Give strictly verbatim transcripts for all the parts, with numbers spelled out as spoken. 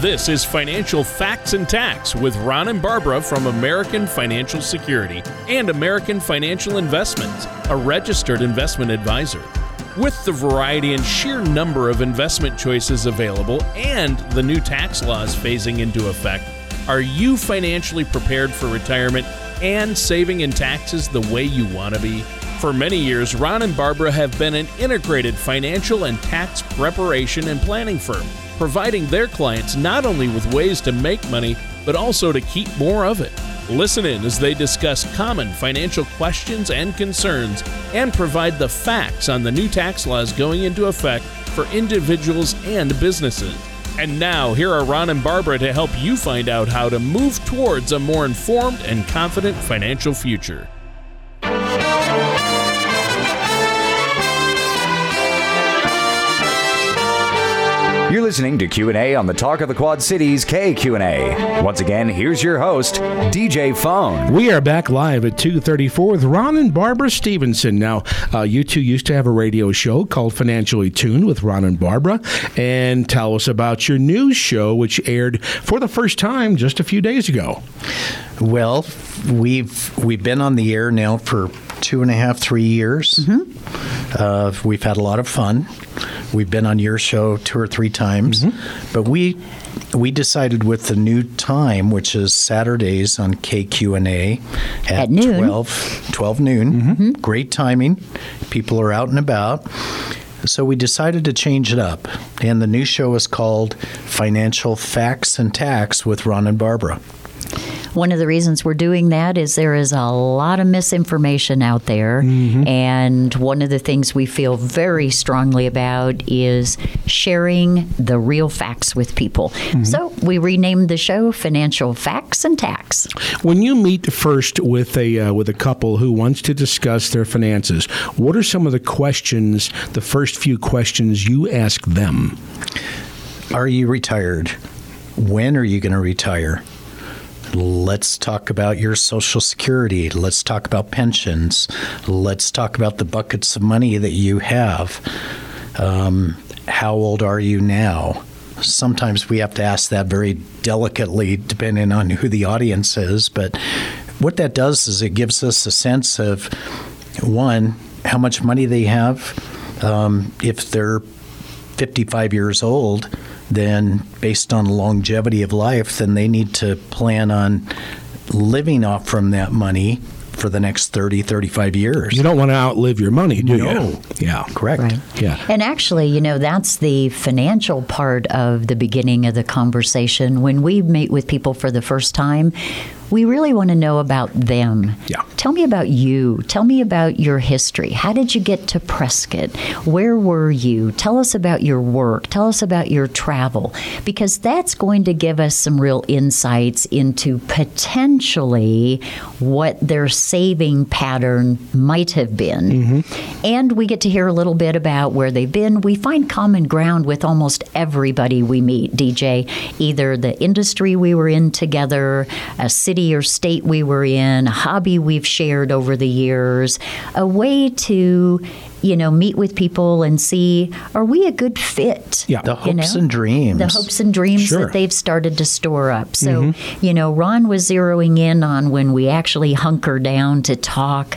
This is Financial Facts and Tax with Ron and Barbara from American Financial Security and American Financial Investments, a registered investment advisor. With the variety and sheer number of investment choices available and the new tax laws phasing into effect, are you financially prepared for retirement and saving in taxes the way you want to be? For many years, Ron and Barbara have been an integrated financial and tax preparation and planning firm, providing their clients not only with ways to make money, but also to keep more of it. Listen in as they discuss common financial questions and concerns and provide the facts on the new tax laws going into effect for individuals and businesses. And now, here are Ron and Barbara to help you find out how to move towards a more informed and confident financial future. You're listening to Q and A on the Talk of the Quad Cities, K Q N A. Once again, here's your host, D J Phone. We are back live at two thirty-four with Ron and Barbara Stevenson. Now, uh, you two used to have a radio show called Financially Tuned with Ron and Barbara. And tell us about your new show, which aired for the first time just a few days ago. Well, we've we've been on the air now for two and a half, three years. Mm-hmm. Uh, we've had a lot of fun. We've been on your show two or three times. Mm-hmm. But we we decided with the new time, which is Saturdays on K Q N A at, at noon. twelve noon. Mm-hmm. Great timing. People are out and about. So we decided to change it up, and the new show is called Financial Facts and Tax with Ron and Barbara. One of the reasons we're doing that is there is a lot of misinformation out there, mm-hmm. and one of the things we feel very strongly about is sharing the real facts with people. Mm-hmm. So we renamed the show Financial Facts and Tax. When you meet first with a uh, with a couple who wants to discuss their finances, what are some of the questions, the first few questions you ask them? Are you retired? When are you going to retire? Let's talk about your Social Security. Let's talk about pensions. Let's talk about the buckets of money that you have. Um, how old are you now? Sometimes we have to ask that very delicately, depending on who the audience is. But what that does is it gives us a sense of, one, how much money they have. Um, if they're fifty-five years old, then based on longevity of life, then they need to plan on living off from that money for the next thirty, thirty-five years. You don't want to outlive your money, do no. you? Yeah. Correct. Right. Yeah. And actually, you know, that's the financial part of the beginning of the conversation. When we meet with people for the first time, we really want to know about them. Yeah. Tell me about you. Tell me about your history. How did you get to Prescott? Where were you? Tell us about your work. Tell us about your travel, because that's going to give us some real insights into potentially what their saving pattern might have been. Mm-hmm. And we get to hear a little bit about where they've been. We find common ground with almost everybody we meet, D J, either the industry we were in together, a city or state we were in, a hobby we've shared over the years, a way to, you know, meet with people and see, are we a good fit? Yeah, the hopes you know? and dreams. The hopes and dreams sure. that they've started to store up. So, mm-hmm. you know, Ron was zeroing in on when we actually hunker down to talk,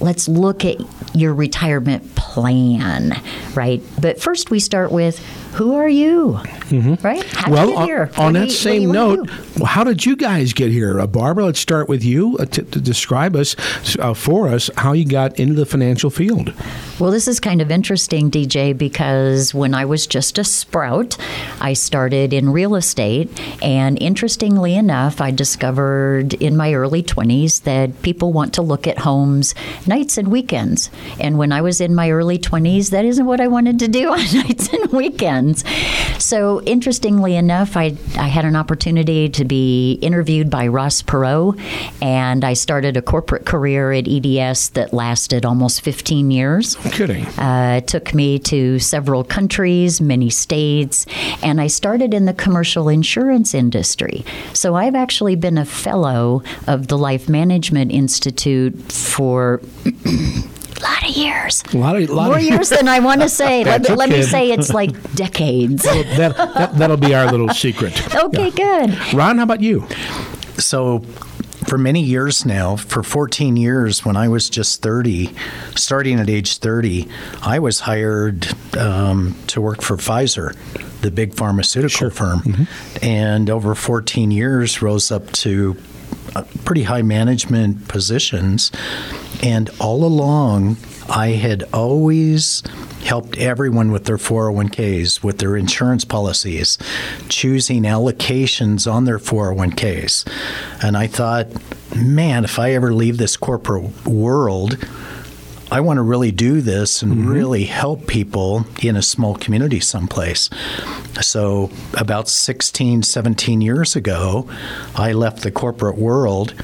let's look at your retirement plan, right? But first we start with, who are you? Mm-hmm. Right? How well, did you get here? On, on that you, same note, well, how did you guys get here? Uh, Barbara, let's start with you uh, to, to describe us uh, for us how you got into the financial field. Well, this is kind of interesting, D J, because when I was just a sprout, I started in real estate. And interestingly enough, I discovered in my early twenties that people want to look at homes nights and weekends. And when I was in my early twenties, that isn't what I wanted to do on nights and weekends. So interestingly enough, I, I had an opportunity to be interviewed by Ross Perot, and I started a corporate career at E D S that lasted almost fifteen years. No kidding. Uh, it took me to several countries, many states, and I started in the commercial insurance industry. So I've actually been a fellow of the Life Management Institute for A lot of years. A lot of, lot More of years than I want to say. let, let me say it's like decades. that, that, that'll be our little secret. Okay, yeah. Good. Ron, how about you? So for many years now, for fourteen years, when I was just thirty, starting at age thirty, I was hired um, to work for Pfizer, the big pharmaceutical sure. firm. Mm-hmm. And over fourteen years, rose up to pretty high management positions. And all along, I had always helped everyone with their four oh one k's, with their insurance policies, choosing allocations on their four oh one k's. And I thought, man, if I ever leave this corporate world, I want to really do this and mm-hmm. really help people in a small community someplace. So about sixteen, seventeen years ago, I left the corporate world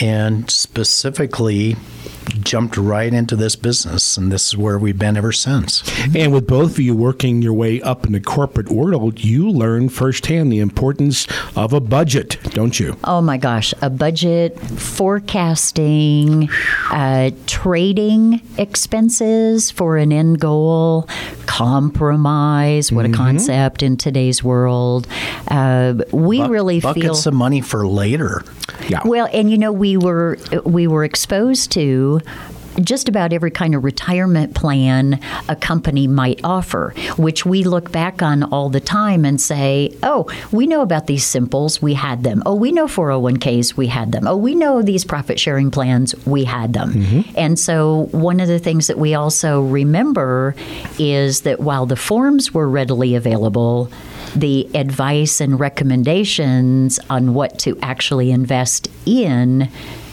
and specifically jumped right into this business, and this is where we've been ever since. And with both of you working your way up in the corporate world, you learn firsthand the importance of a budget, don't you? Oh my gosh, a budget, forecasting, uh, trading expenses for an end goal, compromise, what mm-hmm. a concept in today's world. Uh, we Bu- really buckets feel... Buckets of money for later. Yeah. Well, and you know, we were we were exposed to just about every kind of retirement plan a company might offer, which we look back on all the time and say, oh, we know about these simples, we had them. Oh, we know four oh one k's, we had them. Oh, we know these profit sharing plans, we had them. Mm-hmm. And so one of the things that we also remember is that while the forms were readily available, the advice and recommendations on what to actually invest in,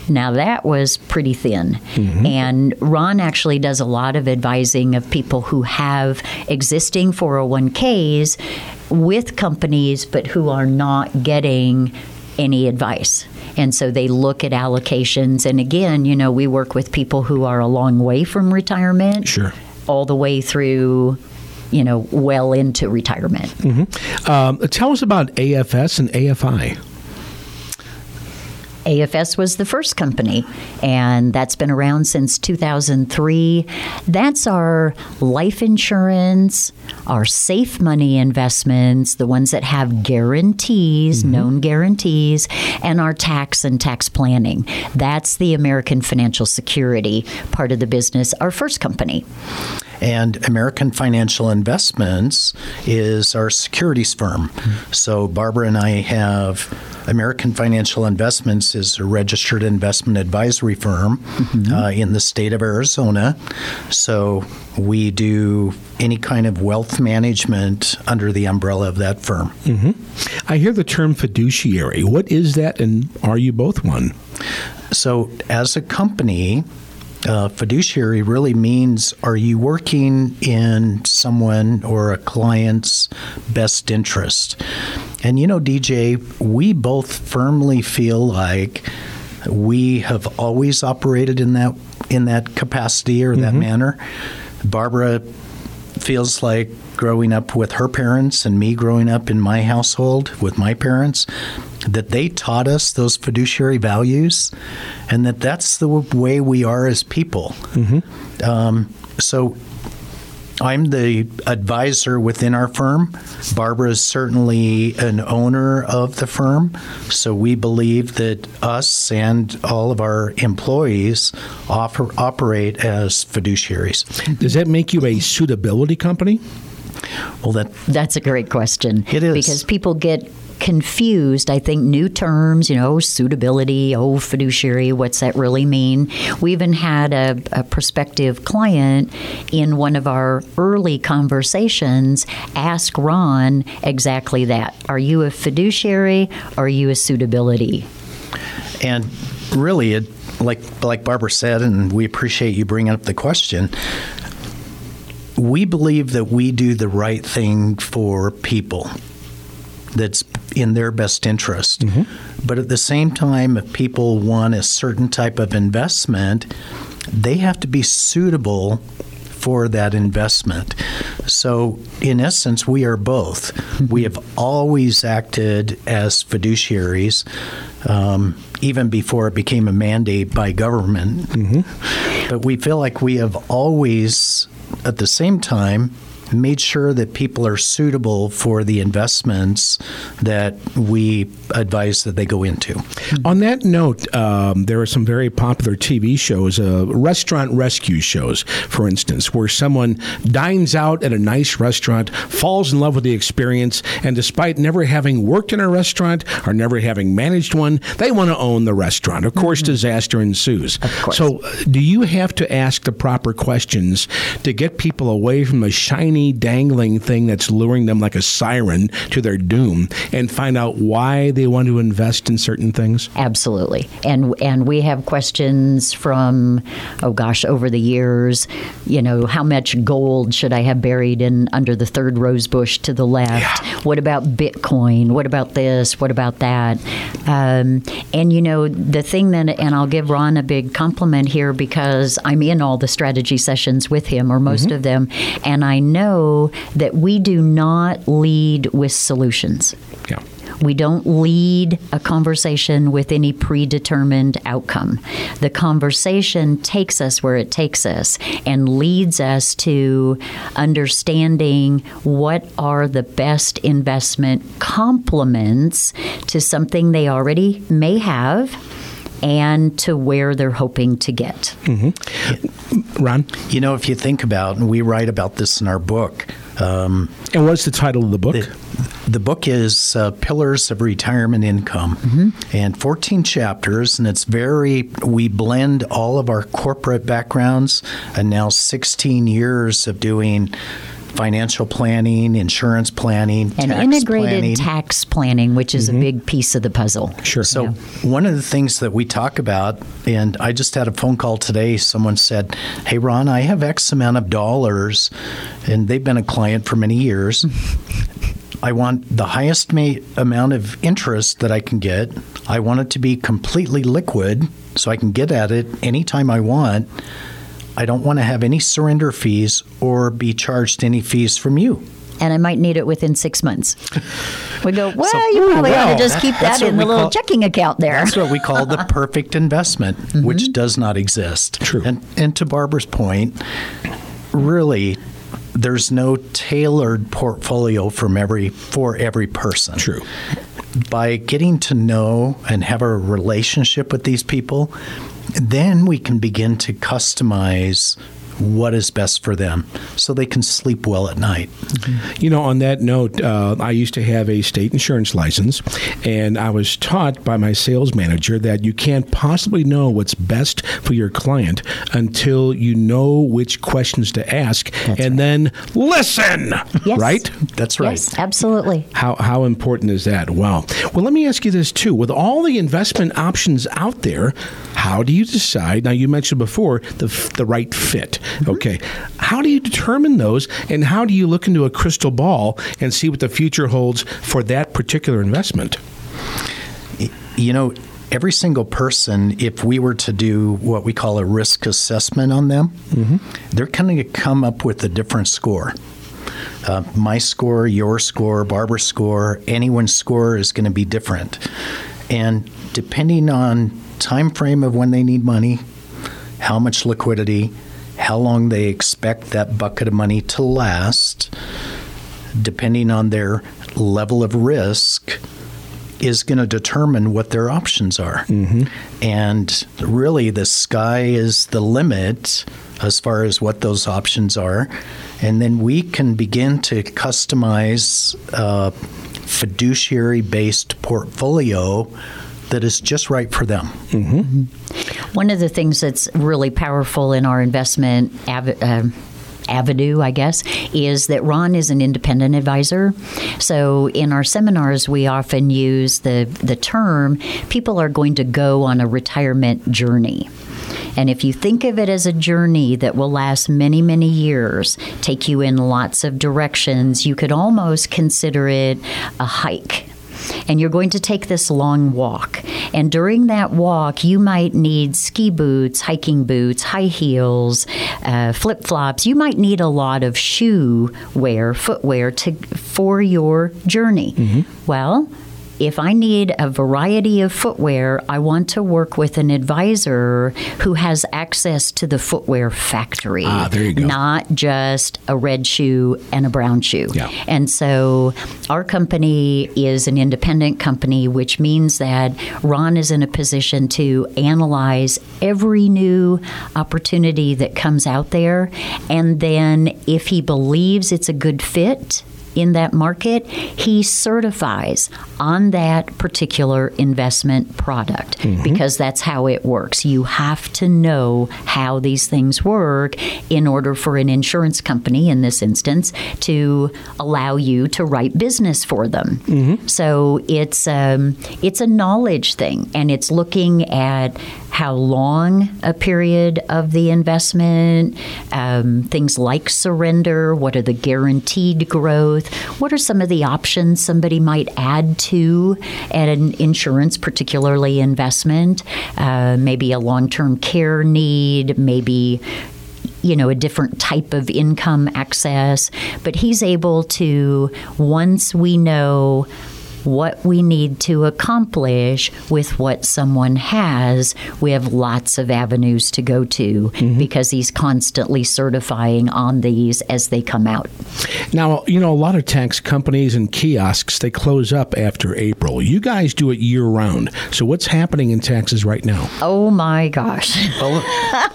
now that was pretty thin. Mm-hmm. And Ron actually does a lot of advising of people who have existing four oh one k's with companies, but who are not getting any advice. And so they look at allocations. And again, you know, we work with people who are a long way from retirement, sure, all the way through, you know, well into retirement. Mm-hmm. Um, tell us about A F S and A F I. A F S was the first company, and that's been around since two thousand three. That's our life insurance, our safe money investments, the ones that have guarantees, mm-hmm. known guarantees, and our tax and tax planning. That's the American Financial Security part of the business, our first company. And American Financial Investments is our securities firm. Mm-hmm. So Barbara and I have American Financial Investments is a registered investment advisory firm mm-hmm. uh, in the state of Arizona. So we do any kind of wealth management under the umbrella of that firm. Mm-hmm. I hear the term fiduciary. What is that, and are you both one? So as a company, Uh, fiduciary really means, are you working in someone or a client's best interest? And you know, D J, we both firmly feel like we have always operated in that in that capacity or mm-hmm. that manner. Barbara feels like growing up with her parents and me growing up in my household with my parents, that they taught us those fiduciary values and that that's the way we are as people. Mm-hmm. Um, so I'm the advisor within our firm. Barbara is certainly an owner of the firm. So we believe that us and all of our employees offer, operate as fiduciaries. Does that make you a suitability company? Well, that that's a great question. It is. Because people get confused, I think, new terms, you know, suitability, oh, fiduciary, what's that really mean? We even had a, a prospective client in one of our early conversations ask Ron exactly that. Are you a fiduciary? Are you a suitability? And really, it, like like Barbara said, and we appreciate you bringing up the question, we believe that we do the right thing for people. That's in their best interest. Mm-hmm. But at the same time, if people want a certain type of investment, they have to be suitable for that investment. So in essence, we are both. We have always acted as fiduciaries, um, even before it became a mandate by government. Mm-hmm. But we feel like we have always, at the same time, made sure that people are suitable for the investments that we advise that they go into. On that note, um, there are some very popular T V shows, uh, restaurant rescue shows, for instance, where someone dines out at a nice restaurant, falls in love with the experience, and despite never having worked in a restaurant or never having managed one, they want to own the restaurant. Of course, mm-hmm. disaster ensues. Of course. So do you have to ask the proper questions to get people away from a shiny, dangling thing that's luring them like a siren to their doom, and find out why they want to invest in certain things? Absolutely. And and we have questions from, oh gosh, over the years, you know, how much gold should I have buried in under the third rose bush to the left? Yeah. What about Bitcoin? What about this? What about that? Um, and, you know, the thing that, and I'll give Ron a big compliment here because I'm in all the strategy sessions with him, or most mm-hmm. of them, and I know that we do not lead with solutions. Yeah. We don't lead a conversation with any predetermined outcome. The conversation takes us where it takes us and leads us to understanding what are the best investment complements to something they already may have, and to where they're hoping to get. Mm-hmm. Ron? You know, if you think about, and we write about this in our book. Um, and what's the title of the book? The, the book is uh, Pillars of Retirement Income, mm-hmm. and fourteen chapters, and it's very, we blend all of our corporate backgrounds, and now sixteen years of doing financial planning, insurance planning, and tax integrated planning. Tax planning, which is mm-hmm. a big piece of the puzzle. Sure. So yeah. one of the things that we talk about, and I just had a phone call today. Someone said, "Hey, Ron, I have X amount of dollars," and they've been a client for many years. I want the highest ma- amount of interest that I can get. I want it to be completely liquid, so I can get at it anytime I want. I don't want to have any surrender fees or be charged any fees from you. And I might need it within six months. We go, well, so, you probably well, ought to just keep that in the little call, checking account there. That's what we call the perfect investment, mm-hmm. which does not exist. True. And, and to Barbara's point, really, there's no tailored portfolio from every for every person. True. By getting to know and have a relationship with these people, then we can begin to customize what is best for them so they can sleep well at night. Mm-hmm. You know, on that note, uh, I used to have a state insurance license, and I was taught by my sales manager that you can't possibly know what's best for your client until you know which questions to ask. That's and right. Then listen, yes. right? That's right. Yes, absolutely. How, how important is that? Wow. Well, let me ask you this, too. With all the investment options out there, how do you decide? Now, you mentioned before the, the right fit. Okay. How do you determine those, and how do you look into a crystal ball and see what the future holds for that particular investment? You know, every single person, if we were to do what we call a risk assessment on them, mm-hmm. they're going to come up with a different score. Uh, my score, your score, Barbara's score, anyone's score is going to be different. And depending on time frame of when they need money, how much liquidity, how long they expect that bucket of money to last, depending on their level of risk, is going to determine what their options are. Mm-hmm. And really, the sky is the limit as far as what those options are. And then we can begin to customize a fiduciary-based portfolio that is just right for them. Mm-hmm. One of the things that's really powerful in our investment av- uh, avenue, I guess, is that Ron is an independent advisor. So in our seminars, we often use the, the term, people are going to go on a retirement journey. And if you think of it as a journey that will last many, many years, take you in lots of directions, you could almost consider it a hike. And you're going to take this long walk. And during that walk, you might need ski boots, hiking boots, high heels, uh, flip-flops. You might need a lot of shoe wear, footwear to for your journey. Mm-hmm. Well, if I need a variety of footwear, I want to work with an advisor who has access to the footwear factory. Ah, there you go. Not just a red shoe and a brown shoe. Yeah. And so our company is an independent company, which means that Ron is in a position to analyze every new opportunity that comes out there. And then if he believes it's a good fit in that market, he certifies on that particular investment product, mm-hmm. because that's how it works. You have to know how these things work in order for an insurance company, in this instance, to allow you to write business for them. Mm-hmm. So it's um, it's a knowledge thing, and it's looking at how long a period of the investment, um, things like surrender, what are the guaranteed growth, what are some of the options somebody might add to an insurance, particularly investment, uh, maybe a long-term care need, maybe, you know, a different type of income access. But he's able to, once we know what we need to accomplish with what someone has, we have lots of avenues to go to, mm-hmm. because he's constantly certifying on these as they come out. Now, you know, a lot of tax companies and kiosks, they close up after April. You guys do it year round. So what's happening in taxes right now? Oh, my gosh. Well,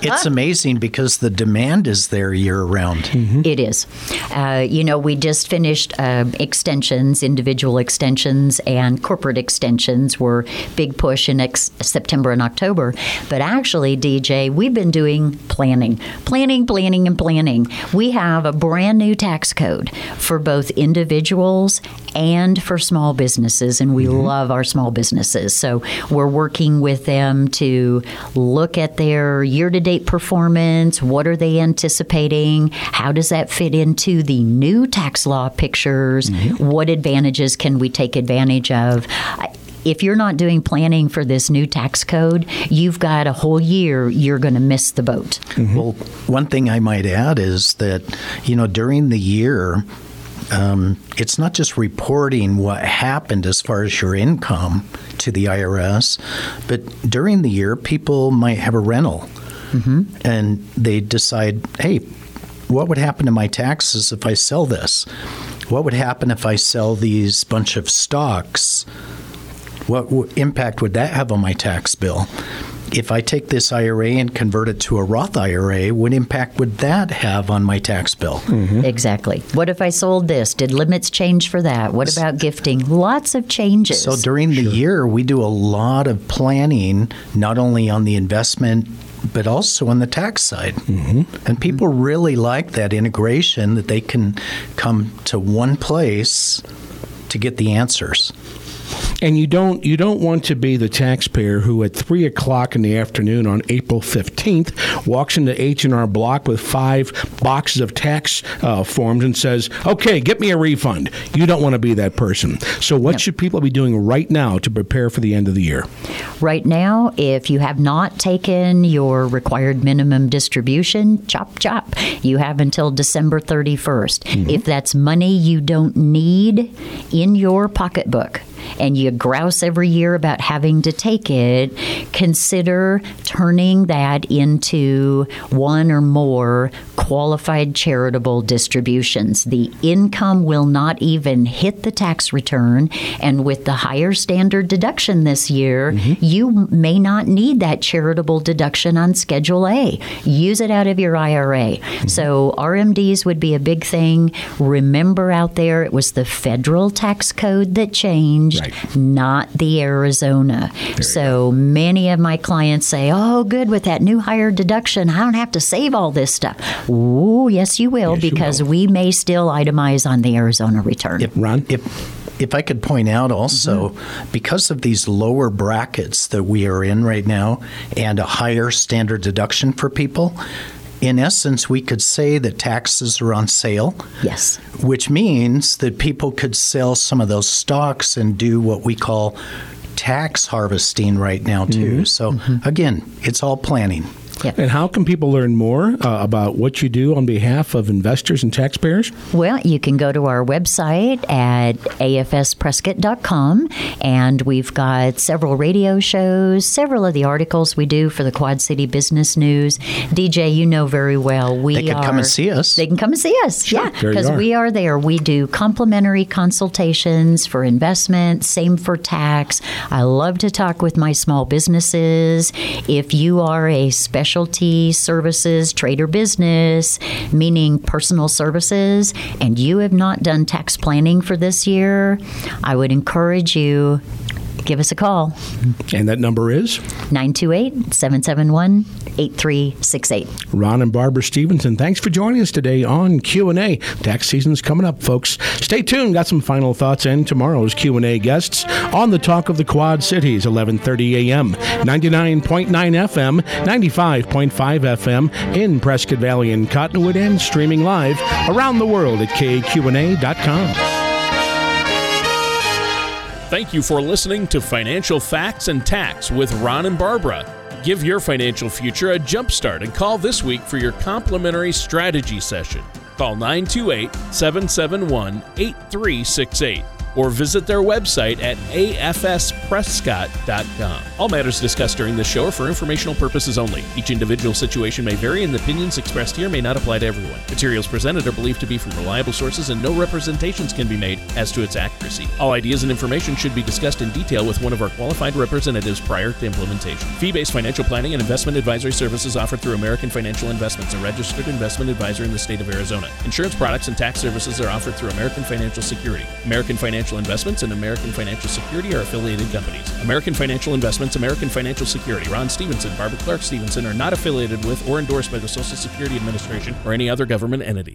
it's amazing because the demand is there year round. Mm-hmm. It is. Uh, you know, we just finished uh, extensions, individual extensions, and corporate extensions were big push in ex- September and October. But actually, D J, we've been doing planning, planning, planning, and planning. We have a brand new tax code for both individuals and for small businesses, and we mm-hmm. love our small businesses. So we're working with them to look at their year-to-date performance. What are they anticipating? How does that fit into the new tax law pictures? Mm-hmm. What advantages can we take advantage of? If you're not doing planning for this new tax code, you've got a whole year you're going to miss the boat. Mm-hmm. Well, one thing I might add is that, you know, during the year, um, it's not just reporting what happened as far as your income to the I R S, but during the year, people might have a rental, mm-hmm. and they decide, hey, what would happen to my taxes if I sell this? What would happen if I sell these bunch of stocks? What w- impact would that have on my tax bill? If I take this I R A and convert it to a Roth I R A, what impact would that have on my tax bill? Mm-hmm. Exactly. What if I sold this? Did limits change for that? What about gifting? Lots of changes. So during the sure. year, we do a lot of planning, not only on the investment, but also on the tax side. Mm-hmm. And people mm-hmm. really like that integration, that they can come to one place to get the answers. And you don't you don't want to be the taxpayer who at three o'clock in the afternoon on April fifteenth walks into H and R Block with five boxes of tax uh, forms and says, okay, get me a refund. You don't want to be that person. So what no. should people be doing right now to prepare for the end of the year? Right now, if you have not taken your required minimum distribution, chop, chop. You have until December thirty-first. Mm-hmm. If that's money you don't need in your pocketbook, and you grouse every year about having to take it, consider turning that into one or more qualified charitable distributions. The income will not even hit the tax return, and with the higher standard deduction this year, mm-hmm. you may not need that charitable deduction on Schedule A. Use it out of your I R A. Mm-hmm. So R M Ds would be a big thing. Remember out there, it was the federal tax code that changed. Right. Not the Arizona. There so many of my clients say, oh, good, with that new higher deduction, I don't have to save all this stuff. Ooh, yes, you will, yes, because you will. We may still itemize on the Arizona return. If, Ron? If, if I could point out also, mm-hmm. because of these lower brackets that we are in right now and a higher standard deduction for people, in essence, we could say that taxes are on sale. Yes. Which means that people could sell some of those stocks and do what we call tax harvesting right now, too. Mm-hmm. So, mm-hmm. again, it's all planning. Yeah. And how can people learn more uh, about what you do on behalf of investors and taxpayers? Well, you can go to our website at A F S Prescott dot com, and we've got several radio shows, several of the articles we do for the Quad City Business News. D J, you know very well we are... They can are, come and see us. They can come and see us, sure, yeah, because we are there. We do complimentary consultations for investment, same for tax. I love to talk with my small businesses. If you are a specialty services trader business, meaning personal services, and you have not done tax planning for this year, I would encourage you, give us a call. And that number is? nine two eight, seven seven one, eight three six eight. Ron and Barbara Stevenson, thanks for joining us today on Q and A. Tax season's coming up, folks. Stay tuned. Got some final thoughts and tomorrow's Q and A guests on the Talk of the Quad Cities, eleven thirty a.m., ninety-nine point nine F M, ninety-five point five F M in Prescott Valley and Cottonwood, and streaming live around the world at K Q N A dot com. Thank you for listening to Financial Facts and Tax with Ron and Barbara. Give your financial future a jump start and call this week for your complimentary strategy session. Call nine two eight, seven seven one, eight three six eight or visit their website at A F S Prescott dot com. All matters discussed during this show are for informational purposes only. Each individual situation may vary, and the opinions expressed here may not apply to everyone. Materials presented are believed to be from reliable sources, and no representations can be made as to its accuracy. All ideas and information should be discussed in detail with one of our qualified representatives prior to implementation. Fee-based financial planning and investment advisory services offered through American Financial Investments, a registered investment advisor in the state of Arizona. Insurance products and tax services are offered through American Financial Security. American Financial Investments and American Financial Security are affiliated companies. American Financial Investments, American Financial Security, Ron Stevenson, Barbara Clark Stevenson are not affiliated with or endorsed by the Social Security Administration or any other government entity.